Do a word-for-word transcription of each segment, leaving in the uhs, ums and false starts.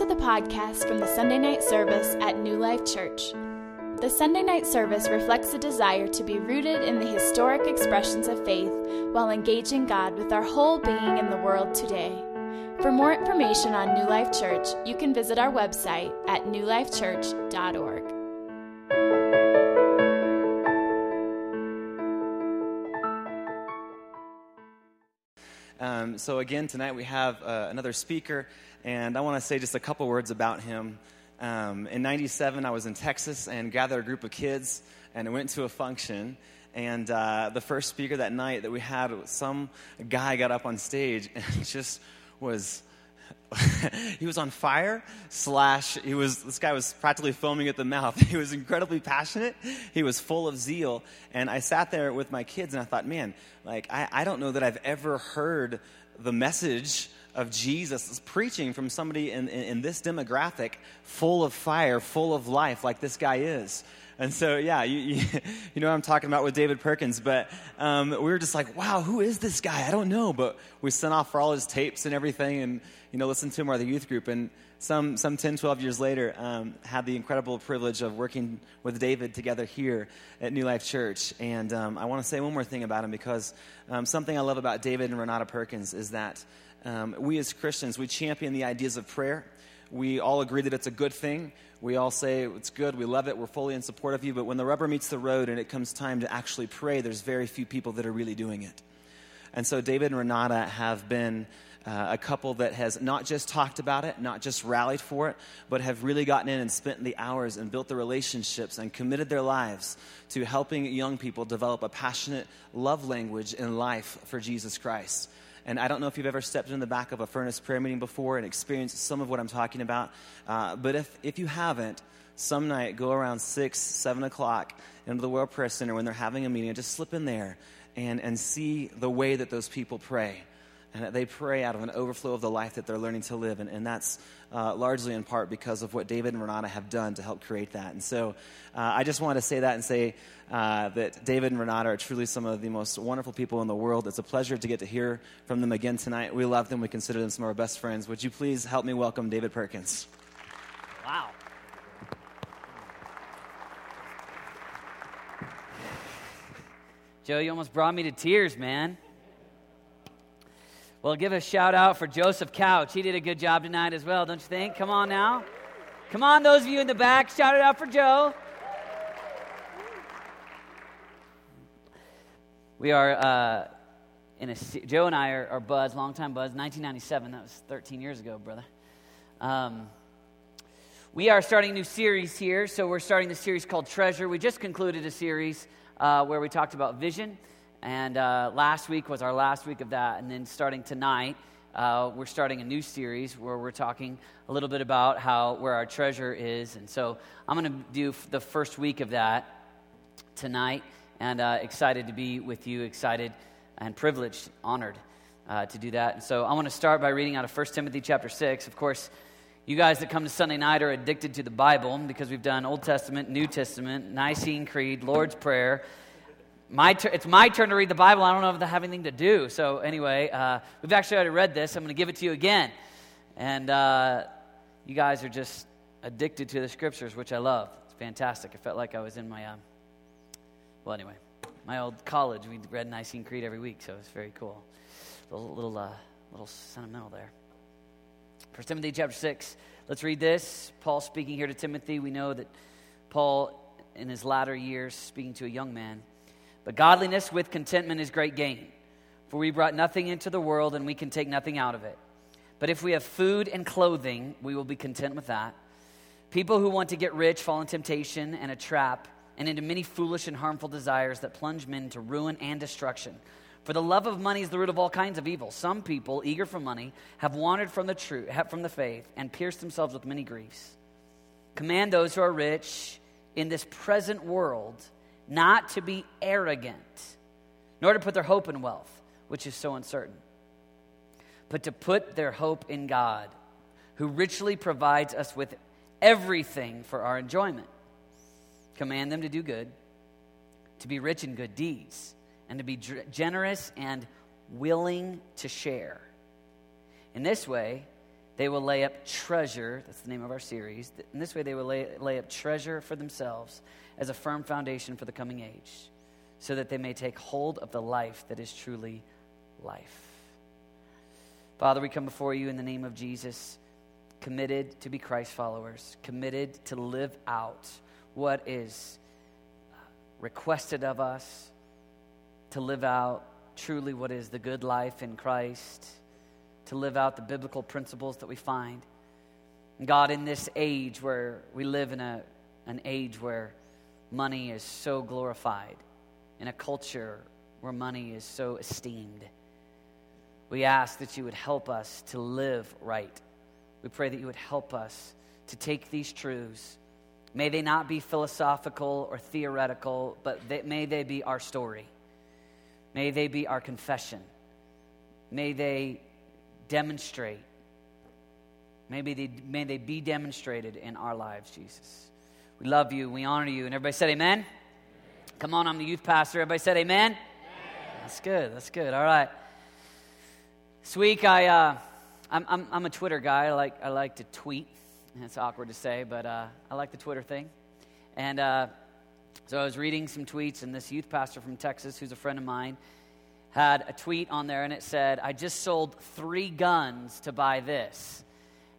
to the podcast from the Sunday night service at New Life Church. The Sunday night service reflects a desire to be rooted in the historic expressions of faith while engaging God with our whole being in the world today. For more information on New Life Church, you can visit our website at new life church dot org. Um, so again, tonight we have uh, another speaker, and I want to say just a couple words about him. Um, in ninety-seven, I was in Texas and gathered a group of kids, and I went to a function, and uh, the first speaker that night that we had, some guy got up on stage and just was... he was on fire, slash, he was, this guy was practically foaming at the mouth. He was incredibly passionate. He was full of zeal. And I sat there with my kids and I thought, man, like, I, I don't know that I've ever heard the message of Jesus preaching from somebody in, in, in this demographic, full of fire, full of life, like this guy is. And so, yeah, you, you, you know what I'm talking about with David Perkins, but um, we were just like, wow, who is this guy? I don't know, but we sent off for all his tapes and everything and, you know, listened to him or the youth group, and some some ten, twelve years later, um, had the incredible privilege of working with David together here at New Life Church. And um, I want to say one more thing about him, because um, something I love about David and Renata Perkins is that um, we as Christians, we champion the ideas of prayer. We all agree that it's a good thing. We all say it's good, we love it, we're fully in support of you. But when the rubber meets the road and it comes time to actually pray, there's very few people that are really doing it. And so David and Renata have been uh, a couple that has not just talked about it, not just rallied for it, but have really gotten in and spent the hours and built the relationships and committed their lives to helping young people develop a passionate love language in life for Jesus Christ. And I don't know if you've ever stepped in the back of a furnace prayer meeting before and experienced some of what I'm talking about. Uh, but if, if you haven't, some night go around six, seven o'clock into the World Prayer Center when they're having a meeting. Just slip in there and, and see the way that those people pray. And that they pray out of an overflow of the life that they're learning to live. And, and that's uh, largely in part because of what David and Renata have done to help create that. And so uh, I just wanted to say that and say uh, that David and Renata are truly some of the most wonderful people in the world. It's a pleasure to get to hear from them again tonight. We love them. We consider them some of our best friends. Would you please help me welcome David Perkins? Wow. Joe, you almost brought me to tears, man. Well, give a shout out for Joseph Couch. He did a good job tonight as well, don't you think? Come on now. Come on, those of you in the back, shout it out for Joe. We are uh, in a, Joe and I are, are buds, longtime buds, nineteen ninety-seven. That was thirteen years ago, brother. Um, we are starting a new series here. So we're starting the series called Treasure. We just concluded a series uh, where we talked about vision. And uh, last week was our last week of that. And then starting tonight, uh, we're starting a new series where we're talking a little bit about how where our treasure is. And so I'm going to do f- the first week of that tonight. And uh, excited to be with you, excited and privileged, honored uh, to do that. And so I want to start by reading out of First Timothy chapter six. Of course, you guys that come to Sunday night are addicted to the Bible because we've done Old Testament, New Testament, Nicene Creed, Lord's Prayer. My ter- it's my turn to read the Bible. I don't know if they have anything to do. So anyway, uh, we've actually already read this. I'm going to give it to you again. And uh, you guys are just addicted to the scriptures, which I love. It's fantastic. I felt like I was in my, um, well, anyway, my old college. We read Nicene Creed every week, so it's very cool. A little, little, uh, little sentimental there. First Timothy chapter six. Let's read this. Paul speaking here to Timothy. We know that Paul, in his latter years, speaking to a young man. But godliness with contentment is great gain, for we brought nothing into the world and we can take nothing out of it. But if we have food and clothing, we will be content with that. People who want to get rich fall in temptation and a trap and into many foolish and harmful desires that plunge men into ruin and destruction. For the love of money is the root of all kinds of evil. Some people, eager for money, have wandered from the truth, from the faith and pierced themselves with many griefs. Command those who are rich in this present world not to be arrogant, nor to put their hope in wealth, which is so uncertain, but to put their hope in God, who richly provides us with everything for our enjoyment. Command them to do good, to be rich in good deeds, and to be dr- generous and willing to share. In this way, They will lay up treasure, that's the name of our series. In this way, they will lay, lay up treasure for themselves as a firm foundation for the coming age, so that they may take hold of the life that is truly life. Father, we come before you in the name of Jesus, committed to be Christ followers, committed to live out what is requested of us, to live out truly what is the good life in Christ, to live out the biblical principles that we find. And God, in this age where we live in a an age where money is so glorified, in a culture where money is so esteemed, we ask that you would help us to live right. We pray that you would help us to take these truths. May they not be philosophical or theoretical, but they, may they be our story. May they be our confession. May they demonstrate. Maybe they, may they be demonstrated in our lives, Jesus. We love you. We honor you. And everybody said amen? Amen. Come on, I'm the youth pastor. Everybody said amen? Amen. That's good. That's good. All right. This week, I, uh, I'm, I'm, I'm a Twitter guy. I like, I like to tweet. And it's awkward to say, but uh, I like the Twitter thing. And uh, so I was reading some tweets, and this youth pastor from Texas, who's a friend of mine, had a tweet on there, and it said, "I just sold three guns to buy this."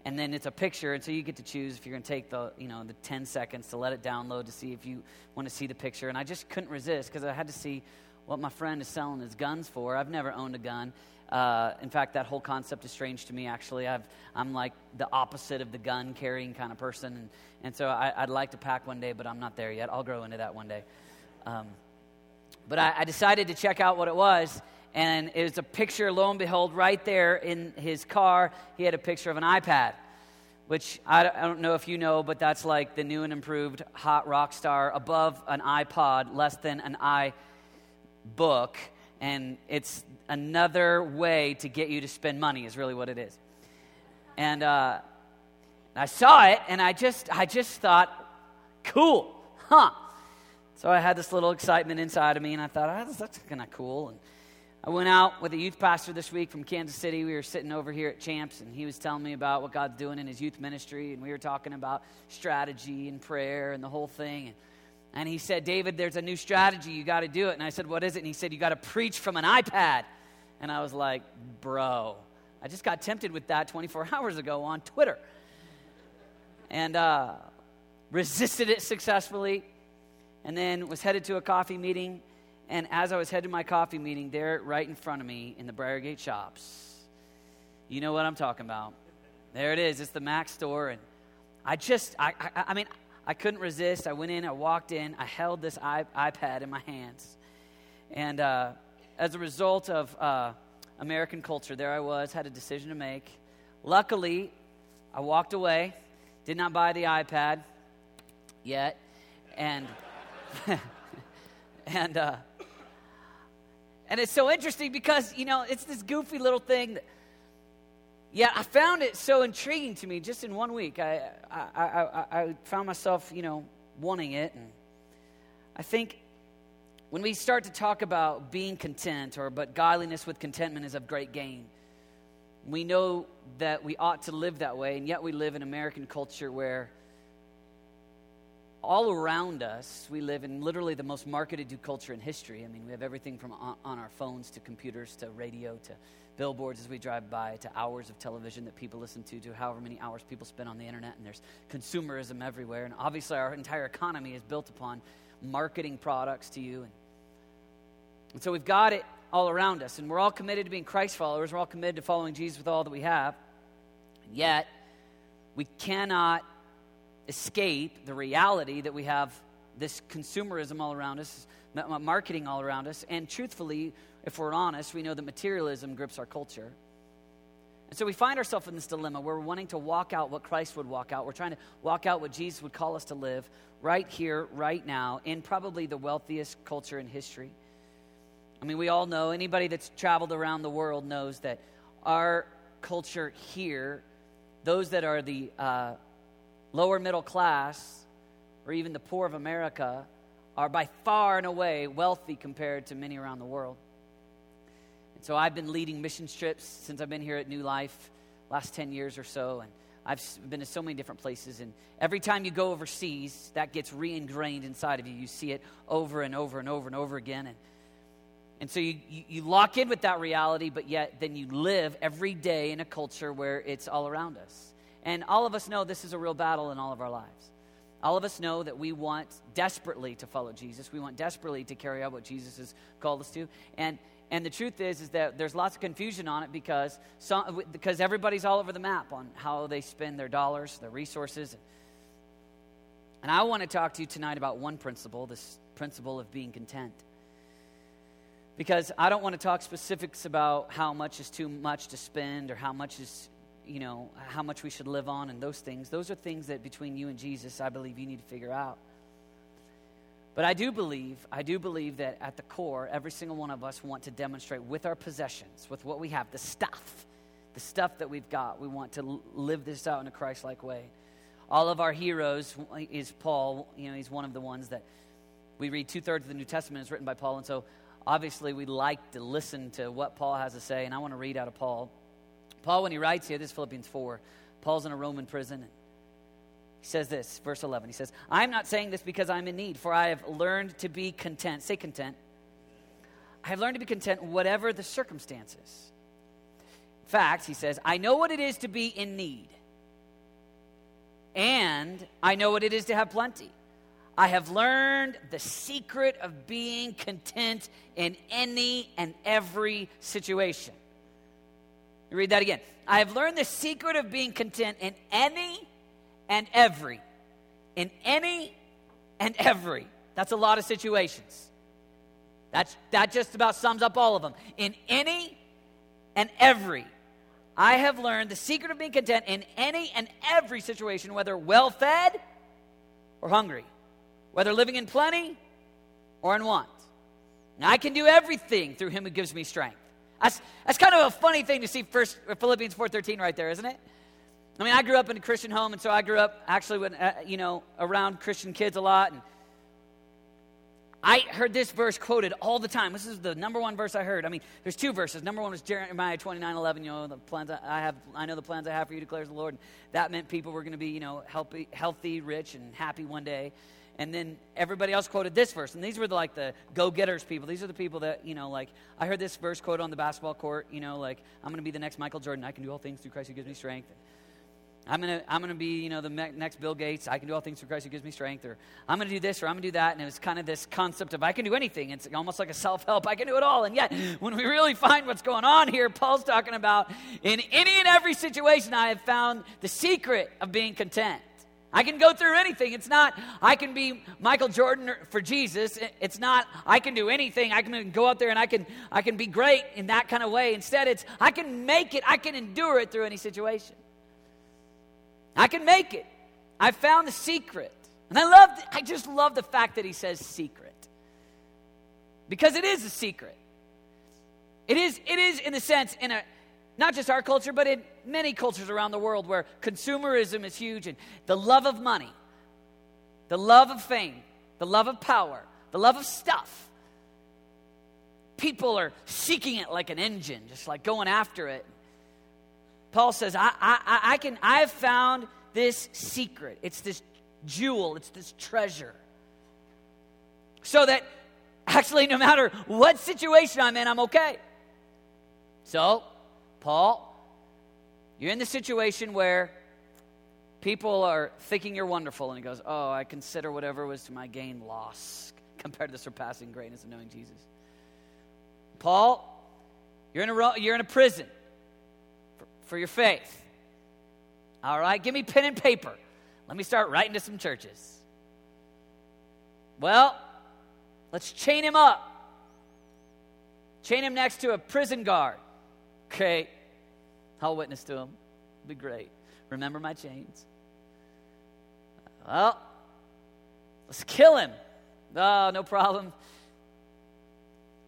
And then it's a picture, and so you get to choose if you're going to take the, you know, the ten seconds to let it download to see if you want to see the picture. And I just couldn't resist because I had to see what my friend is selling his guns for. I've never owned a gun. Uh, in fact, that whole concept is strange to me, actually. I've, I'm like the opposite of the gun-carrying kind of person, and, and so I, I'd like to pack one day, but I'm not there yet. I'll grow into that one day. Um, but I, I decided to check out what it was, and it was a picture, lo and behold, right there in his car. He had a picture of an iPad, which I don't, I don't know if you know, but that's like the new and improved hot rock star above an iPod, less than an iBook. And it's another way to get you to spend money is really what it is. And uh, I saw it, and I just I just thought, cool, huh? So I had this little excitement inside of me, and I thought, oh, that's kind of cool. And I went out with a youth pastor this week from Kansas City. We were sitting over here at Champs, and he was telling me about what God's doing in his youth ministry, and we were talking about strategy and prayer and the whole thing, and And he said, "David, there's a new strategy. You got to do it." And I said, "What is it?" And he said, "You got to preach from an iPad." And I was like, bro, I just got tempted with that twenty-four hours ago on Twitter. And uh, resisted it successfully. And then was headed to a coffee meeting. And as I was headed to my coffee meeting, there right in front of me in the Briargate shops, you know what I'm talking about. There it is. It's the Mac store. And I just, I, I, I mean... I couldn't resist. I went in, I walked in, I held this iPad in my hands. And uh, as a result of uh, American culture, there I was, had a decision to make. Luckily, I walked away, did not buy the iPad yet. And and uh, and it's so interesting because, you know, it's this goofy little thing that, yeah, I found it so intriguing to me. Just in one week, I I, I I found myself, you know, wanting it. And I think when we start to talk about being content, or but godliness with contentment is of great gain, we know that we ought to live that way, and yet we live in American culture where all around us, we live in literally the most marketed culture in history. I mean, we have everything from on, on our phones to computers to radio to billboards as we drive by to hours of television that people listen to, to however many hours people spend on the internet, and there's consumerism everywhere. And obviously our entire economy is built upon marketing products to you. And, and so we've got it all around us, and we're all committed to being Christ followers. We're all committed to following Jesus with all that we have. And yet, we cannot escape the reality that we have this consumerism all around us, marketing all around us, and truthfully, if we're honest, we know that materialism grips our culture. And so we find ourselves in this dilemma where we're wanting to walk out what Christ would walk out. We're trying to walk out what Jesus would call us to live right here, right now, in probably the wealthiest culture in history. I mean, we all know, anybody that's traveled around the world knows that our culture here, those that are the uh, lower middle class, or even the poor of America, are by far and away wealthy compared to many around the world. And so I've been leading mission trips since I've been here at New Life last ten years or so, and I've been to so many different places, and every time you go overseas, that gets re-ingrained inside of you. You see it over and over and over and over again, and and so you, you, you lock in with that reality, but yet then you live every day in a culture where it's all around us. And all of us know this is a real battle in all of our lives. All of us know that we want desperately to follow Jesus. We want desperately to carry out what Jesus has called us to. And and the truth is, is that there's lots of confusion on it because some, because everybody's all over the map on how they spend their dollars, their resources. And I want to talk to you tonight about one principle, this principle of being content. Because I don't want to talk specifics about how much is too much to spend or how much is, you know, how much we should live on and those things. Those are things that between you and Jesus, I believe you need to figure out. But I do believe, I do believe that at the core, every single one of us want to demonstrate with our possessions, with what we have, the stuff, the stuff that we've got. We want to live this out in a Christ-like way. All of our heroes is Paul. You know, he's one of the ones that we read two-thirds of the New Testament is written by Paul, and so obviously, we like to listen to what Paul has to say, and I want to read out of Paul. Paul, when he writes here, this is Philippians four. Paul's in a Roman prison. He says this, verse eleven. He says, I'm not saying this because I'm in need, for I have learned to be content. Say content. I have learned to be content whatever the circumstances. In fact, he says, I know what it is to be in need, and I know what it is to have plenty. I have learned the secret of being content in any and every situation. Read that again. I have learned the secret of being content in any and every. In any and every. That's a lot of situations. That's, that just about sums up all of them. In any and every. I have learned the secret of being content in any and every situation, whether well-fed or hungry, whether living in plenty or in want. Now, I can do everything through him who gives me strength. That's, that's kind of a funny thing to see first Philippians four thirteen right there, isn't it? I mean, I grew up in a Christian home, and so I grew up actually when, uh, you know, around Christian kids a lot. And I heard this verse quoted all the time. This is the number one verse I heard. I mean, there's two verses. Number one was Jeremiah twenty-nine eleven. You know, the plans I have, I know the plans I have for you, declares the Lord. And that meant people were going to be, you know, healthy, healthy, rich, and happy one day. And then everybody else quoted this verse. And these were the, like the go-getters people. These are the people that, you know, like, I heard this verse quoted on the basketball court, you know, like, I'm going to be the next Michael Jordan. I can do all things through Christ who gives me strength. I'm going to I'm gonna be, you know, the next Bill Gates. I can do all things through Christ who gives me strength. Or I'm going to do this or I'm going to do that. And it was kind of this concept of I can do anything. It's almost like a self-help. I can do it all. And yet, when we really find what's going on here, Paul's talking about in any and every situation, I have found the secret of being content. I can go through anything. It's not, I can be Michael Jordan for Jesus. It's not, I can do anything. I can go out there and I can I can be great in that kind of way. Instead, it's, I can make it. I can endure it through any situation. I can make it. I found the secret. And I love, the, I just love the fact that he says secret. Because it is a secret. It is, it is in a sense, in a, not just our culture, but in many cultures around the world where consumerism is huge and the love of money, the love of fame, the love of power, the love of stuff. People are seeking it like an engine, just like going after it. Paul says, I, I, I can, I have found this secret. It's this jewel. It's this treasure. So that actually no matter what situation I'm in, I'm okay. So, Paul, you're in the situation where people are thinking you're wonderful, and he goes, oh, I consider whatever was to my gain loss compared to the surpassing greatness of knowing Jesus. Paul, you're in a, you're in a prison for, for your faith. All right, give me pen and paper. Let me start writing to some churches. Well, let's chain him up. Chain him next to a prison guard. Okay, I'll witness to him. It'll be great. Remember my chains. Well, let's kill him. Oh, no problem.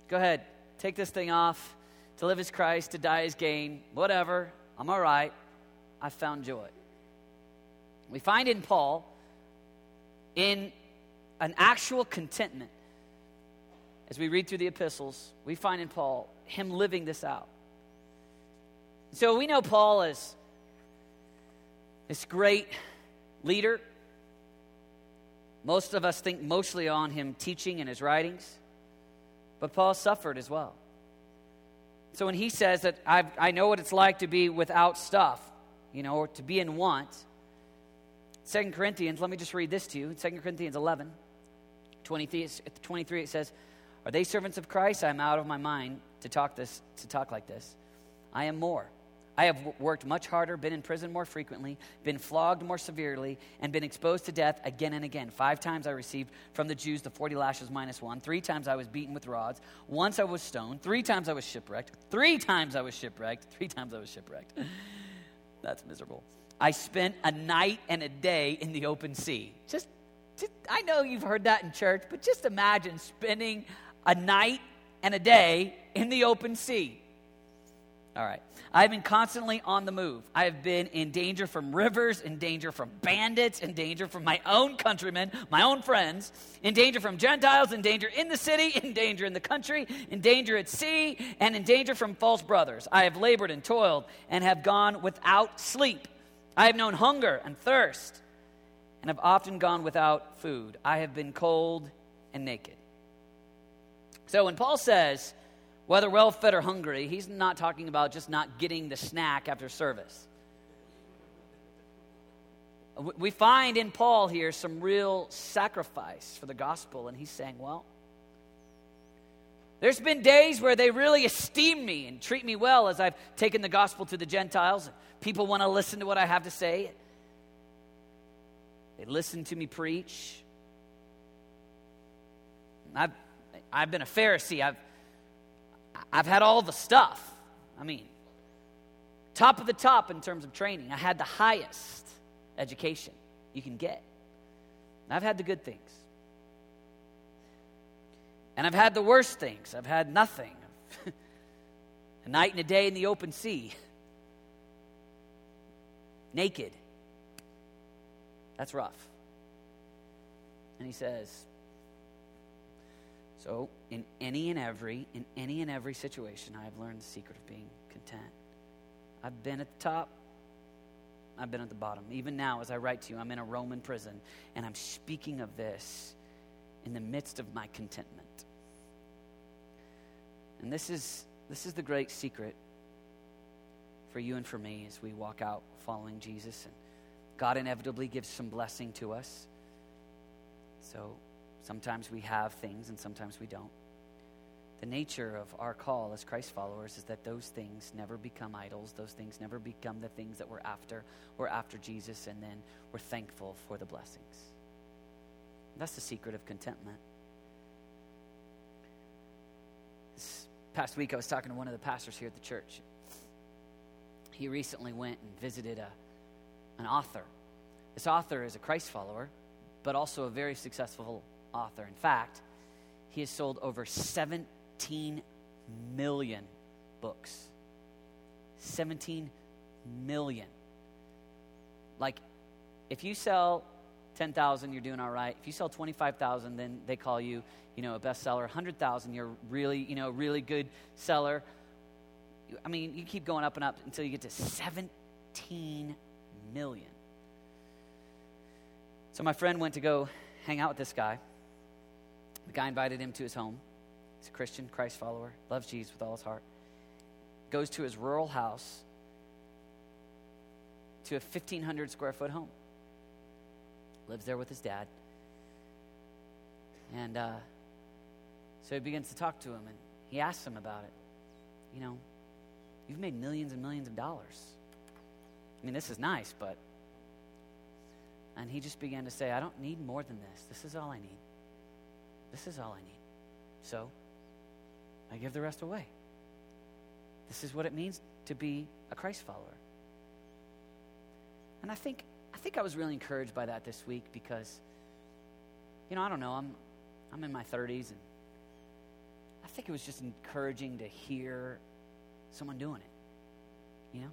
Go ahead. Take this thing off. To live is Christ, to die is gain. Whatever. I'm all right. I found joy. We find in Paul, in an actual contentment, as we read through the epistles, we find in Paul him living this out. So we know Paul as This great leader, most of us think mostly on him teaching and his writings, but Paul suffered as well. So when he says that I've, I know what it's like to be without stuff, you know, or to be in want, Second Corinthians, let me just read this to you. Second Corinthians eleven, twenty-three, it says, "Are they servants of Christ? I am out of my mind to talk this, to talk like this. I am more. I have worked much harder, been in prison more frequently, been flogged more severely, and been exposed to death again and again. Five times I received from the Jews the forty lashes minus one. Three times I was beaten with rods. Once I was stoned. Three times I was shipwrecked. Three times I was shipwrecked. Three times I was shipwrecked. That's miserable. I spent a night and a day in the open sea." Just, just, I know you've heard that in church, but just imagine spending a night and a day in the open sea. All right. "I've been constantly on the move. I have been in danger from rivers, in danger from bandits, in danger from my own countrymen, my own friends, in danger from Gentiles, in danger in the city, in danger in the country, in danger at sea, and in danger from false brothers. I have labored and toiled and have gone without sleep. I have known hunger and thirst and have often gone without food. I have been cold and naked." So when Paul says, whether well-fed or hungry, he's not talking about just not getting the snack after service. We find in Paul here some real sacrifice for the gospel, and he's saying, well, there's been days where they really esteem me and treat me well as I've taken the gospel to the Gentiles. People want to listen to what I have to say. They listen to me preach. I've, I've been a Pharisee. I've I've had all the stuff. I mean, top of the top in terms of training. I had the highest education you can get. And I've had the good things. And I've had the worst things. I've had nothing. A night and a day in the open sea. Naked. That's rough. And he says, so in any and every, in any and every situation, I have learned the secret of being content. I've been at the top. I've been at the bottom. Even now, as I write to you, I'm in a Roman prison, and I'm speaking of this in the midst of my contentment. And this is this is the great secret for you and for me as we walk out following Jesus. And God inevitably gives some blessing to us. So sometimes we have things and sometimes we don't. The nature of our call as Christ followers is that those things never become idols. Those things never become the things that we're after. We're after Jesus, and then we're thankful for the blessings. That's the secret of contentment. This past week I was talking to one of the pastors here at the church. He recently went and visited a, an author. This author is a Christ follower, but also a very successful author. In fact, he has sold over seventeen million books. seventeen million. Like, if you sell ten thousand, you're doing all right. If you sell twenty-five thousand, then they call you, you know, a bestseller. one hundred thousand, you're really, you know, really good seller. I mean, you keep going up and up until you get to seventeen million. So my friend went to go hang out with this guy. The guy invited him to his home. He's a Christian, Christ follower, loves Jesus with all his heart. Goes to his rural house, to a fifteen hundred square foot home. Lives there with his dad. And uh, so he begins to talk to him, and he asks him about it. You know, you've made millions and millions of dollars. I mean, this is nice, but... And he just began to say, I don't need more than this. This is all I need. This is all I need. So I give the rest away. This is what it means to be a Christ follower. And I think I think I was really encouraged by that this week because, you know, I don't know, I'm I'm in my thirties, and I think it was just encouraging to hear someone doing it. You know?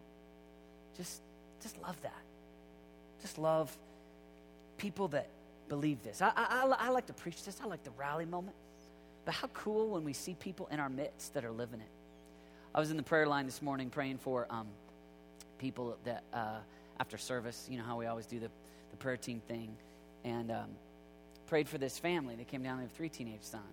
Just just love that. Just love people that believe this. I, I, I like to preach this. I like the rally moment. But how cool when we see people in our midst that are living it. I was in the prayer line this morning praying for um, people that uh, after service, you know how we always do the, the prayer team thing, and um, prayed for this family. They came down, they have three teenage sons.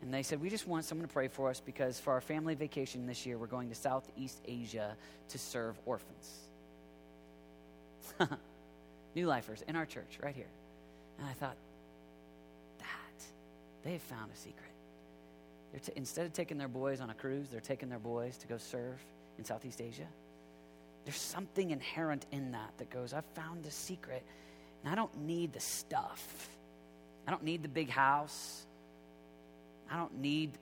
And they said, we just want someone to pray for us because for our family vacation this year, we're going to Southeast Asia to serve orphans. New Lifers in our church right here. And I thought, that, they have found a secret. They're t- instead of taking their boys on a cruise, they're taking their boys to go serve in Southeast Asia. There's something inherent in that that goes, I've found the secret, and I don't need the stuff. I don't need the big house. I don't need,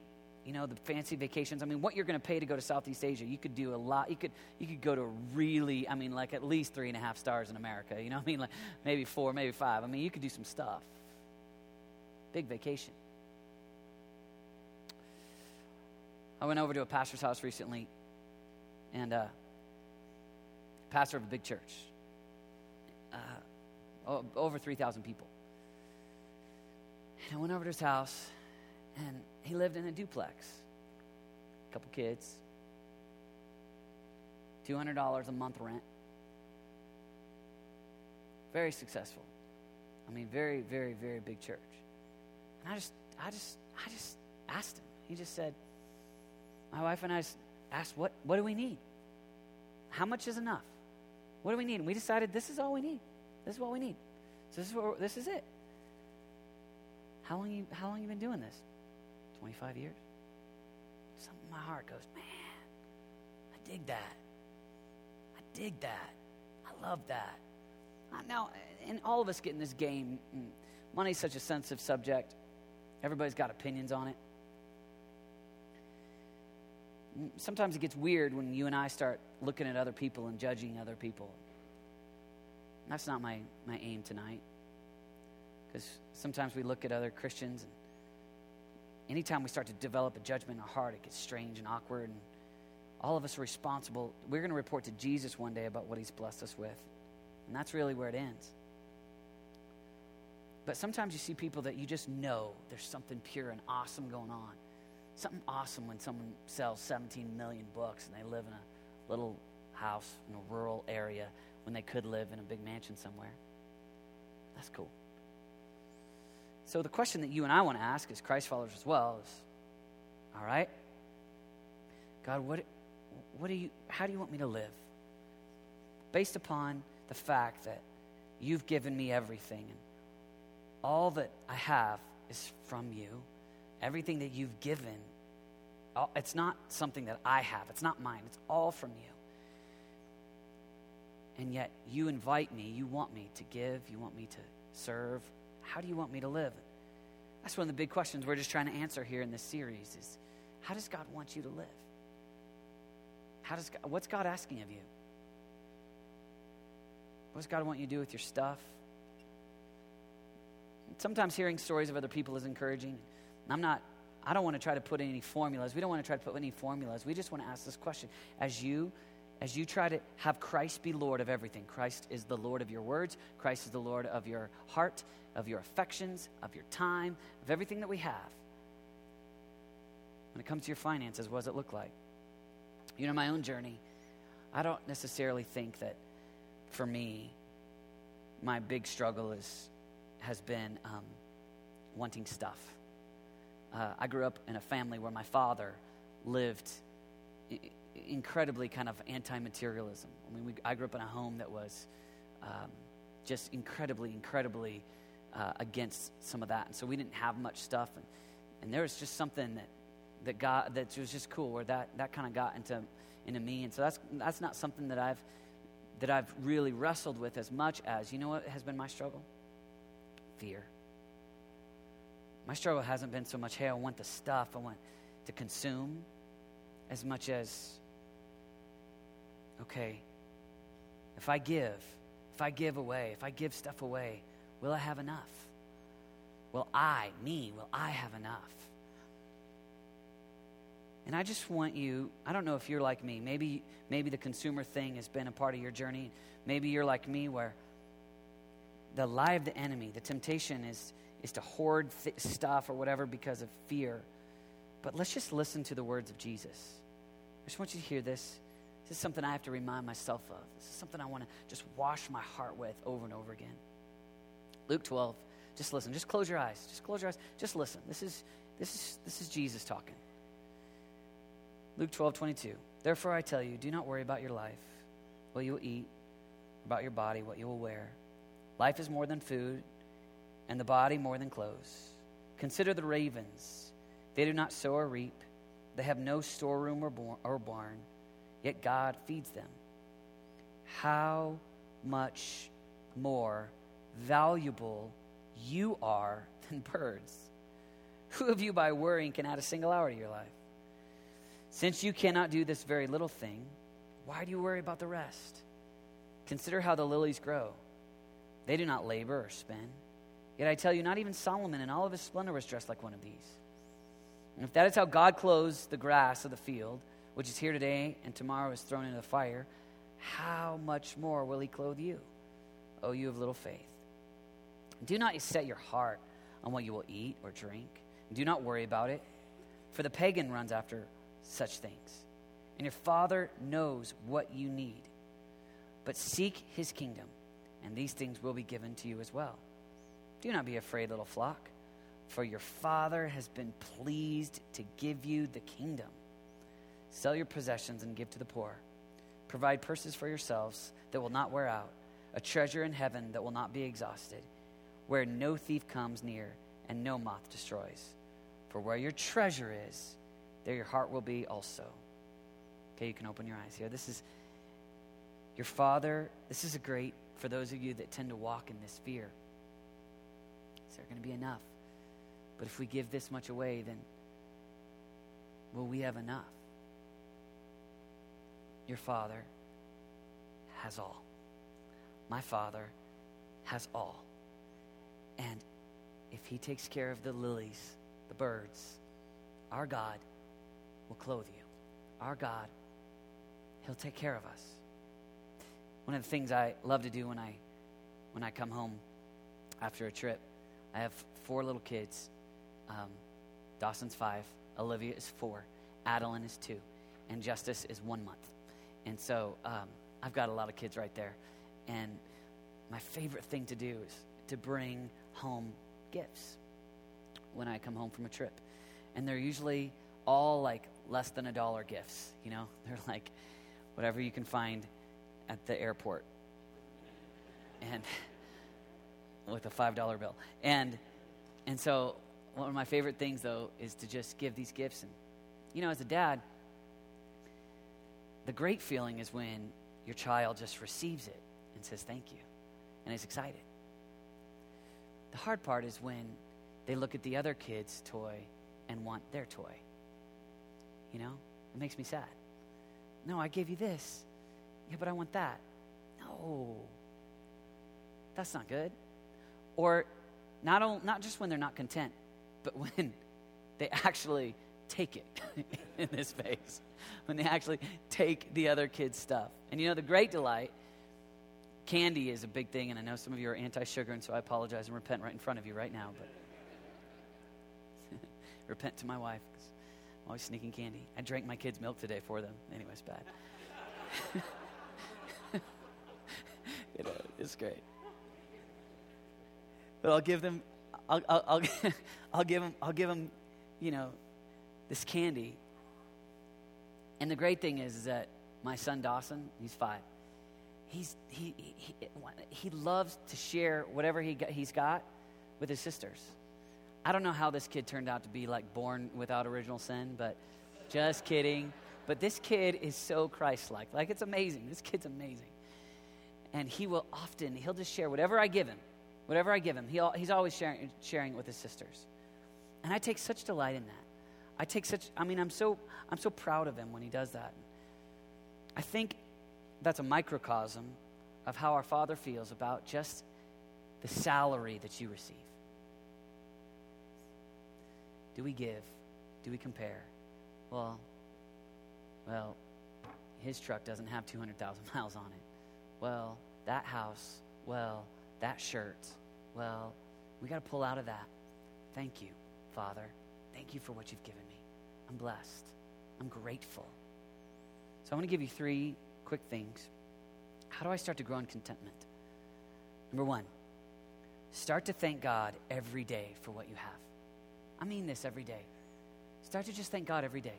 you know, the fancy vacations. I mean, what you're going to pay to go to Southeast Asia, you could do a lot. You could you could go to really, I mean, like at least three and a half stars in America. You know what I mean? Like maybe four, maybe five. I mean, you could do some stuff. Big vacation. I went over to a pastor's house recently, and uh, pastor of a big church, uh, over three thousand people. And I went over to his house, and he lived in a duplex, a couple kids, two hundred dollars a month rent. Very successful. I mean, very, very, very big church. And I just, I just, I just asked him. He just said, my wife and I asked, what, what do we need? How much is enough? What do we need? And we decided this is all we need. This is what we need. So this is what this is it. How long you how long you been doing this? twenty-five years? Something in my heart goes, man, I dig that. I dig that. I love that. I, now, and all of us get in this game. Money's such a sensitive subject. Everybody's got opinions on it. Sometimes it gets weird when you and I start looking at other people and judging other people. That's not my, my aim tonight. Because sometimes we look at other Christians, and anytime we start to develop a judgment in our heart, it gets strange and awkward. And all of us are responsible. We're going to report to Jesus one day about what he's blessed us with. And that's really where it ends. But sometimes you see people that you just know there's something pure and awesome going on. Something awesome when someone sells seventeen million books and they live in a little house in a rural area when they could live in a big mansion somewhere. That's cool. So the question that you and I want to ask as Christ followers as well is, all right, God, what, what do you, how do you want me to live? Based upon the fact that you've given me everything and all that I have is from you. Everything that you've given, it's not something that I have. It's not mine. It's all from you. And yet you invite me. You want me to give. You want me to serve. How do you want me to live? That's one of the big questions we're just trying to answer here in this series is, how does God want you to live? How does God, what's God asking of you? What does God want you to do with your stuff? Sometimes hearing stories of other people is encouraging. I'm not, I don't want to try to put any formulas. We don't want to try to put any formulas. We just want to ask this question. As you, as you try to have Christ be Lord of everything, Christ is the Lord of your words. Christ is the Lord of your heart, of your affections, of your time, of everything that we have. When it comes to your finances, what does it look like? You know, my own journey, I don't necessarily think that for me, my big struggle is, has been um, wanting stuff. Uh, I grew up in a family where my father lived I- incredibly kind of anti-materialism. I mean, we, I grew up in a home that was um, just incredibly, incredibly uh, against some of that. And so we didn't have much stuff. And, and there was just something that, that got, that was just cool where that, that kind of got into into me. And so that's that's not something that I've that I've really wrestled with as much as, you know what has been my struggle? Fear. My struggle hasn't been so much, hey, I want the stuff, I want to consume, as much as, okay, if I give, if I give away, if I give stuff away, will I have enough? Will I, me, will I have enough? And I just want you, I don't know if you're like me, maybe maybe the consumer thing has been a part of your journey. Maybe you're like me where the lie of the enemy, the temptation is, is to hoard th- stuff or whatever because of fear. But let's just listen to the words of Jesus. I just want you to hear this. This is something I have to remind myself of. This is something I want to just wash my heart with over and over again. Luke twelve, just listen. Just close your eyes. Just close your eyes. Just listen. This is this is, this is Jesus talking. Luke twelve, twenty-two. Therefore I tell you, do not worry about your life, what you will eat, about your body, what you will wear. Life is more than food, and the body more than clothes. Consider the ravens. They do not sow or reap. They have no storeroom or barn, yet God feeds them. How much more valuable you are than birds. Who of you by worrying can add a single hour to your life? Since you cannot do this very little thing, why do you worry about the rest? Consider how the lilies grow. They do not labor or spin. Yet I tell you, not even Solomon in all of his splendor was dressed like one of these. And if that is how God clothes the grass of the field, which is here today and tomorrow is thrown into the fire, how much more will he clothe you, O you of little faith? Do not set your heart on what you will eat or drink. Do not worry about it, for the pagan runs after such things, and your Father knows what you need. But seek his kingdom, and these things will be given to you as well. Do not be afraid, little flock, for your Father has been pleased to give you the kingdom. Sell your possessions and give to the poor. Provide purses for yourselves that will not wear out, a treasure in heaven that will not be exhausted, where no thief comes near and no moth destroys. For where your treasure is, there your heart will be also. Okay, you can open your eyes here. This is your Father. This is a great, for those of you that tend to walk in this fear. Is there going to be enough? But if we give this much away, then will we have enough? Your Father has all. My Father has all. And if he takes care of the lilies, the birds, our God will clothe you. Our God, he'll take care of us. One of the things I love to do when I when I come home after a trip, I have four little kids. Um, Dawson's five, Olivia is four, Adeline is two, and Justice is one month. And so um, I've got a lot of kids right there. And my favorite thing to do is to bring home gifts when I come home from a trip. And they're usually all like less than a dollar gifts, you know? They're like whatever you can find at the airport. And with a five dollar bill. And and so one of my favorite things, though, is to just give these gifts. And, you know, as a dad, the great feeling is when your child just receives it and says thank you and is excited. The hard part is when they look at the other kid's toy and want their toy. You know, it makes me sad. No, I gave you this. Yeah, but I want that. No, that's not good. Or not only, not just when they're not content, but when they actually take it in this phase, when they actually take the other kid's stuff. And you know, the great delight, candy is a big thing, and I know some of you are anti-sugar, and so I apologize and repent right in front of you right now, but repent to my wife, because I'm always sneaking candy. I drank my kids' milk today for them. Anyways, bad. You know, it's great. But I'll give them, I'll, I'll, I'll, I'll give them, I'll give them, you know, this candy. And the great thing is, is that my son Dawson, he's five. He's he he he loves to share whatever he got, he's got with his sisters. I don't know how this kid turned out to be like born without original sin, but just kidding. But this kid is so Christ-like. Like, it's amazing. This kid's amazing. And he will often, he'll just share whatever I give him. Whatever I give him, he'll, he's always sharing sharing it with his sisters. And I take such delight in that. I take such, I mean, I'm so I'm so proud of him when he does that. I think that's a microcosm of how our Father feels about just the salary that you receive. Do we give? Do we compare? Well, well, his truck doesn't have two hundred thousand miles on it. Well, that house. Well, that shirt. Well, we got to pull out of that. Thank you, Father. Thank you for what you've given me. I'm blessed. I'm grateful. So I want to give you three quick things. How do I start to grow in contentment? Number one, start to thank God every day for what you have. I mean this every day. Start to just thank God every day.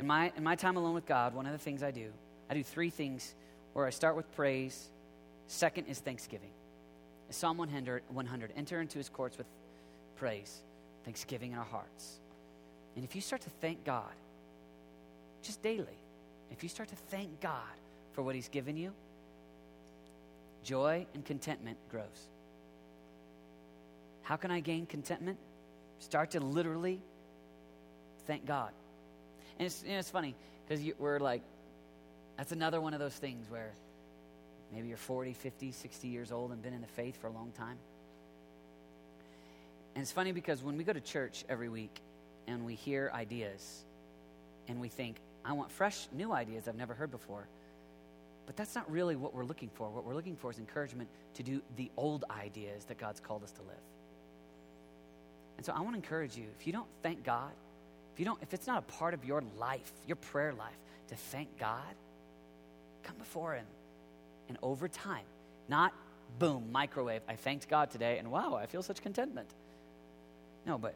In my in my time alone with God, one of the things I do, I do three things where I start with praise. Second is thanksgiving. Psalm one hundred, enter into his courts with praise, thanksgiving in our hearts. And if you start to thank God, just daily, if you start to thank God for what he's given you, joy and contentment grows. How can I gain contentment? Start to literally thank God. And it's, you know, it's funny because we're like, that's another one of those things where maybe you're forty, fifty, sixty years old and been in the faith for a long time. And it's funny because when we go to church every week and we hear ideas and we think, I want fresh, new ideas I've never heard before. But that's not really what we're looking for. What we're looking for is encouragement to do the old ideas that God's called us to live. And so I want to encourage you, if you don't thank God, if you don't, if it's not a part of your life, your prayer life, to thank God, come before him. And over time, not boom, microwave, I thanked God today, and wow, I feel such contentment. No, but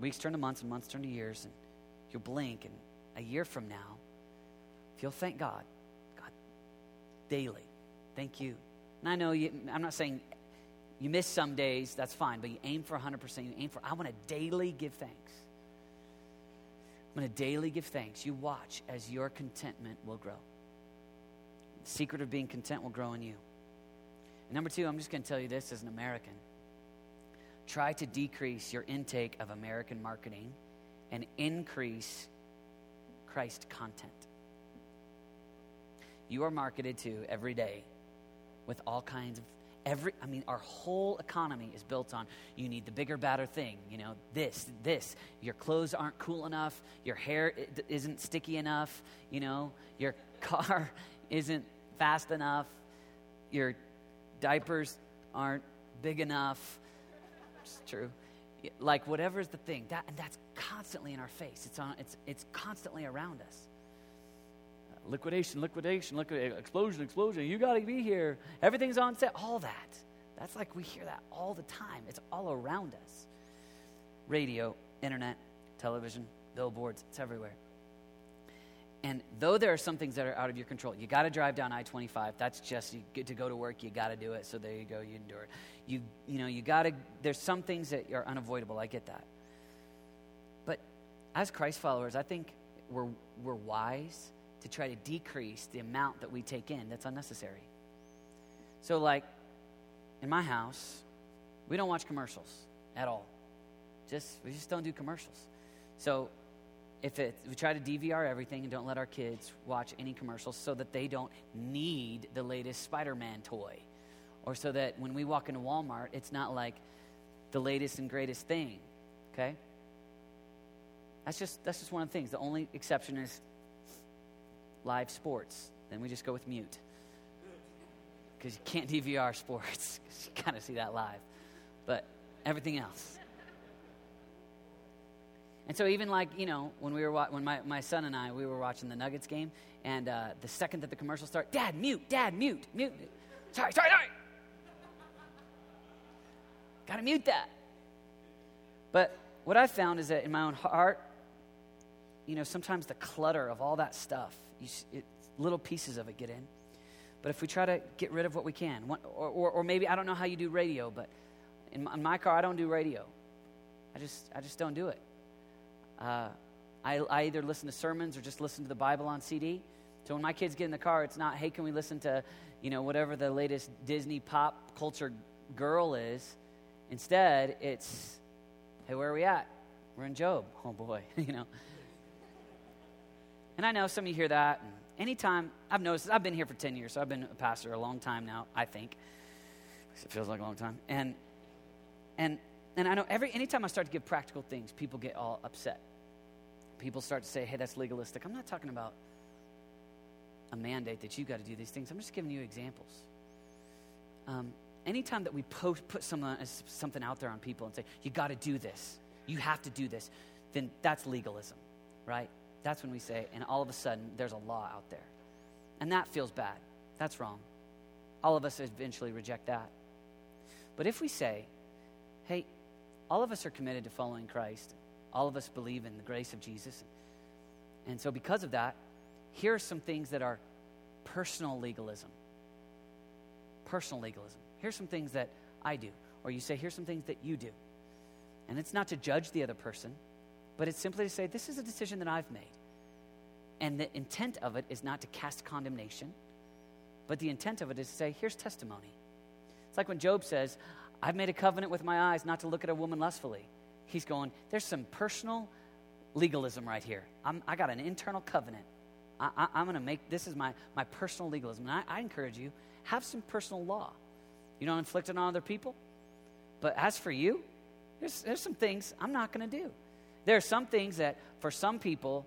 weeks turn to months, and months turn to years, and you'll blink, and a year from now, if you'll thank God, God, daily, thank you. And I know, you, I'm not saying you miss some days, that's fine, but you aim for one hundred percent, you aim for, I want to daily give thanks. I'm going to daily give thanks. You watch as your contentment will grow. The secret of being content will grow in you. And number two, I'm just going to tell you this as an American. Try to decrease your intake of American marketing and increase Christ content. You are marketed to every day with all kinds of, every, I mean, our whole economy is built on, you need the bigger, badder thing, you know, this, this. Your clothes aren't cool enough. Your hair isn't sticky enough. You know, your car isn't fast enough. Your diapers aren't big enough. It's true. Like whatever is the thing, that and that's constantly in our face. It's on. It's it's constantly around us. Uh, liquidation, liquidation, liquidation, explosion, explosion. You got to be here. Everything's on set. All that. That's like we hear that all the time. It's all around us. Radio, internet, television, billboards. It's everywhere. And though there are some things that are out of your control, you got to drive down I twenty-five. That's just, you get to go to work, you got to do it. So there you go, you endure it. You you know, you got to, there's some things that are unavoidable. I get that. But as Christ followers, I think we're we're wise to try to decrease the amount that we take in that's unnecessary. So like in my house, we don't watch commercials at all. Just we just don't do commercials. So If it, we try to D V R everything and don't let our kids watch any commercials so that they don't need the latest Spider-Man toy, or so that when we walk into Walmart, it's not like the latest and greatest thing, okay? That's just that's just one of the things. The only exception is live sports. Then we just go with mute because you can't D V R sports because you kind of see that live. But everything else. And so even like, you know, when we were wa- when my, my son and I, we were watching the Nuggets game, and uh, the second that the commercials start, Dad, mute, Dad, mute, mute, mute. Sorry, sorry, sorry. Gotta mute that. But what I found is that in my own heart, you know, sometimes the clutter of all that stuff, you, it, little pieces of it get in. But if we try to get rid of what we can, one, or, or, or maybe, I don't know how you do radio, but in my, in my car, I don't do radio. I just I just don't do it. Uh, I, I either listen to sermons or just listen to the Bible on C D. So when my kids get in the car, it's not, hey, can we listen to, you know, whatever the latest Disney pop culture girl is. Instead, it's, hey, where are we at? We're in Job. Oh, boy, you know. And I know some of you hear that. And anytime, I've noticed, I've been here for ten years, so I've been a pastor a long time now, I think. It feels like a long time. And, and, and I know every, anytime I start to give practical things, people get all upset. People start to say, hey, that's legalistic. I'm not talking about a mandate that you got to do these things. I'm just giving you examples. Um, anytime that we post, put someone, something out there on people and say, you got to do this, you have to do this, then that's legalism, right? That's when we say, and all of a sudden, there's a law out there. And that feels bad. That's wrong. All of us eventually reject that. But if we say, hey, all of us are committed to following Christ. All of us believe in the grace of Jesus. And so because of that, here are some things that are personal legalism. Personal legalism. Here's some things that I do. Or you say, here's some things that you do. And it's not to judge the other person, but it's simply to say, this is a decision that I've made. And the intent of it is not to cast condemnation, but the intent of it is to say, here's testimony. It's like when Job says, I've made a covenant with my eyes not to look at a woman lustfully. He's going, there's some personal legalism right here. I'm, I got an internal covenant. I, I, I'm going to make, this is my, my personal legalism. And I, I encourage you, have some personal law. You don't inflict it on other people. But as for you, there's, there's some things I'm not going to do. There are some things that for some people,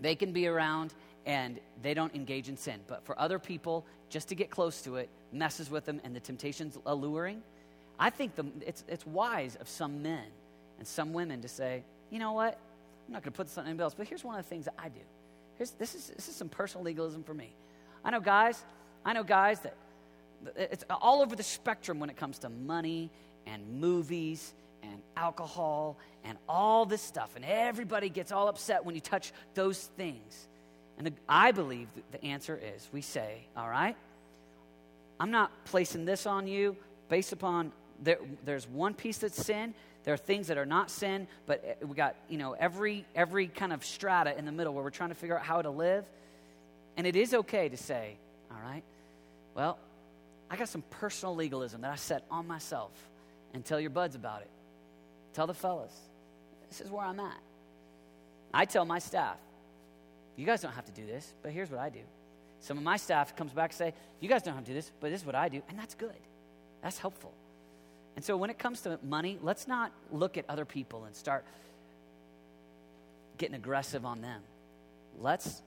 they can be around and they don't engage in sin. But for other people, just to get close to it, messes with them and the temptation's alluring. I think the, it's, it's wise of some men and some women to say, you know what, I'm not going to put this on anybody else, but here's one of the things that I do. Here's, this is this is some personal legalism for me. I know guys, I know guys that it's all over the spectrum when it comes to money and movies and alcohol and all this stuff. And everybody gets all upset when you touch those things. And the, I believe the answer is we say, all right, I'm not placing this on you based upon there, there's one piece that's sin. There are things that are not sin, but we got, you know, every every kind of strata in the middle where we're trying to figure out how to live. And it is okay to say, all right, well, I got some personal legalism that I set on myself, and tell your buds about it. Tell the fellas, this is where I'm at. I tell my staff, you guys don't have to do this, but here's what I do. Some of my staff comes back and say, you guys don't have to do this, but this is what I do, and that's good. That's helpful. And so when it comes to money, let's not look at other people and start getting aggressive on them. Let's,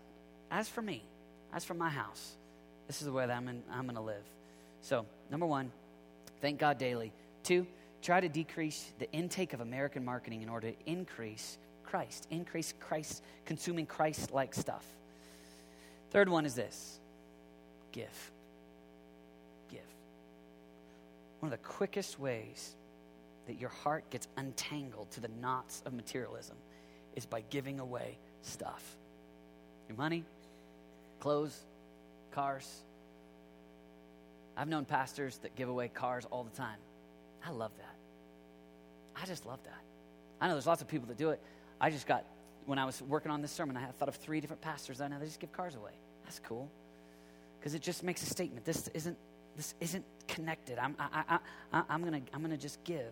as for me, as for my house, this is the way that I'm in, I'm going to live. So, number one, thank God daily. Two, try to decrease the intake of American marketing in order to increase Christ. Increase Christ, consuming Christ-like stuff. Third one is this. Give. Give. One of the quickest ways that your heart gets untangled to the knots of materialism is by giving away stuff. Your money, clothes, cars. I've known pastors that give away cars all the time. I love that. I just love that. I know there's lots of people that do it. I just got, when I was working on this sermon, I had thought of three different pastors that I know they just give cars away. That's cool. Because it just makes a statement. This isn't this isn't connected. I'm I I, I I'm gonna I'm gonna just give.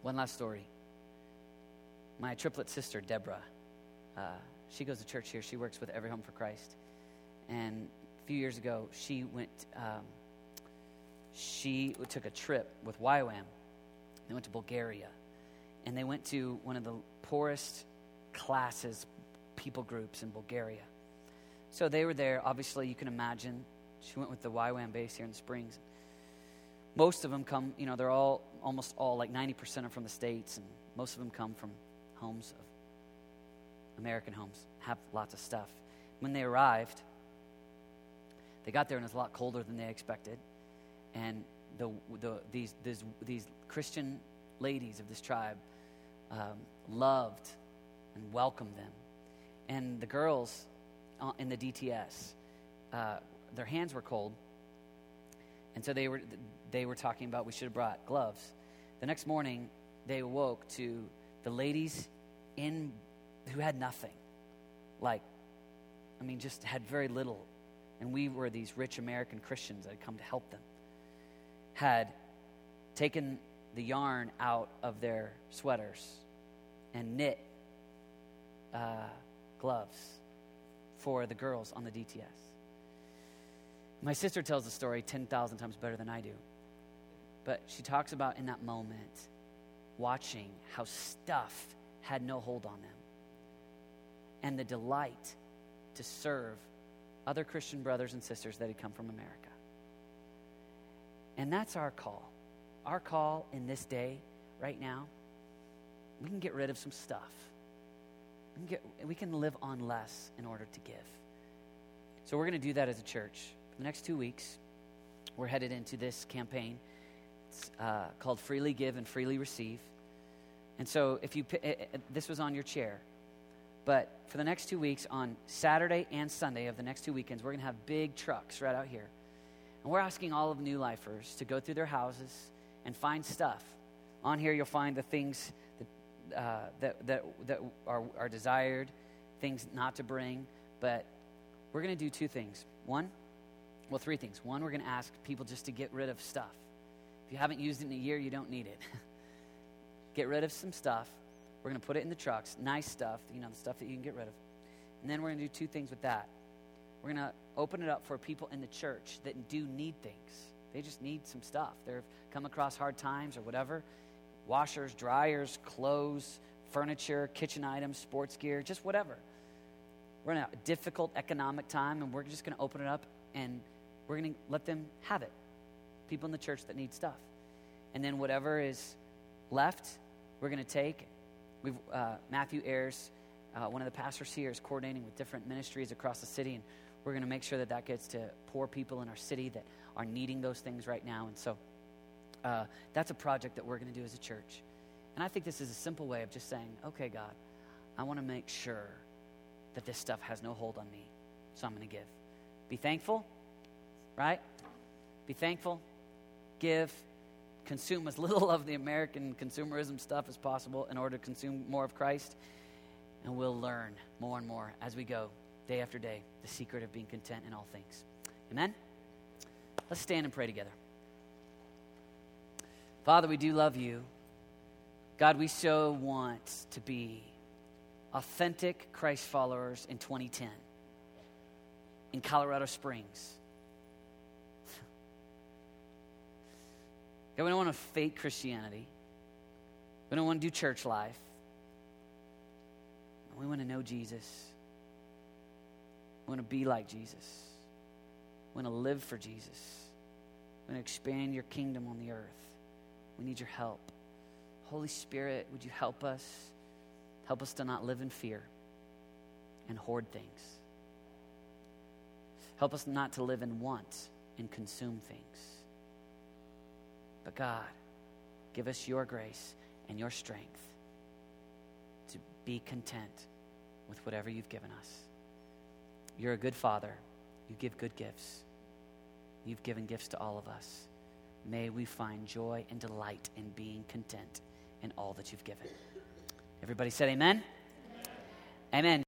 One last story. My triplet sister, Deborah, uh, she goes to church here. She works with Every Home for Christ. And a few years ago, she went, um, she took a trip with Y WAM. They went to Bulgaria. And they went to one of the poorest classes, people groups in Bulgaria. So they were there. Obviously, you can imagine. She went with the Y WAM base here in the Springs. Most of them come, you know, they're all, almost all, like ninety percent are from the States. And most of them come from homes, of American homes, have lots of stuff. When they arrived, they got there and it was a lot colder than they expected. And the, the these these these Christian ladies of this tribe um, loved and welcomed them. And the girls uh, in the D T S, uh, their hands were cold, and so they were they were talking about we should have brought gloves. The next morning, they awoke to the ladies in who had nothing, like I mean, just had very little. And we were these rich American Christians that had come to help them, had taken the yarn out of their sweaters and knit uh, gloves for the girls on the D T S. My sister tells the story ten thousand times better than I do. But she talks about in that moment watching how stuff had no hold on them and the delight to serve other Christian brothers and sisters that had come from America. And that's our call. Our call in this day, right now, We can get rid of some stuff. We can, get, we can live on less in order to give. So we're going to do that as a church. For the next two weeks, we're headed into this campaign. It's uh, called Freely Give and Freely Receive. And so if you, this was on your chair, but for the next two weeks, on Saturday and Sunday of the next two weekends, we're going to have big trucks right out here. And we're asking all of New Lifers to go through their houses and find stuff. On here, you'll find the things that uh, that, that that are are desired, things not to bring. But we're going to do two things. One, well, three things. One, we're going to ask people just to get rid of stuff. If you haven't used it in a year, you don't need it. Get rid of some stuff. We're going to put it in the trucks, nice stuff, you know, the stuff that you can get rid of. And then we're going to do two things with that. We're going to open it up for people in the church that do need things. They just need some stuff. They've come across hard times or whatever. Washers, dryers, clothes, furniture, kitchen items, sports gear, just whatever. We're in a difficult economic time, and we're just going to open it up, and we're going to let them have it. People in the church that need stuff. And then whatever is left, we're going to take. We've, uh, Matthew Ayers, uh, one of the pastors here, is coordinating with different ministries across the city, and we're going to make sure that that gets to poor people in our city that are needing those things right now. And so uh, that's a project that we're going to do as a church. And I think this is a simple way of just saying, okay, God, I want to make sure that this stuff has no hold on me, so I'm going to give. Be thankful, right? Be thankful, give, consume as little of the American consumerism stuff as possible in order to consume more of Christ, and we'll learn more and more as we go day after day the secret of being content in all things. Amen? Let's stand and pray together. Father, we do love you. God, we so want to be authentic Christ followers in twenty ten in Colorado Springs. God, we don't want to fake Christianity. We don't want to do church life. We want to know Jesus. We want to be like Jesus. We want to live for Jesus. We want to expand your kingdom on the earth. We need your help. Holy Spirit, would you help us? Help us to not live in fear and hoard things. Help us not to live in want and consume things. But God, give us your grace and your strength to be content with whatever you've given us. You're a good Father. You give good gifts. You've given gifts to all of us. May we find joy and delight in being content in all that you've given. Everybody said amen? Amen. Amen.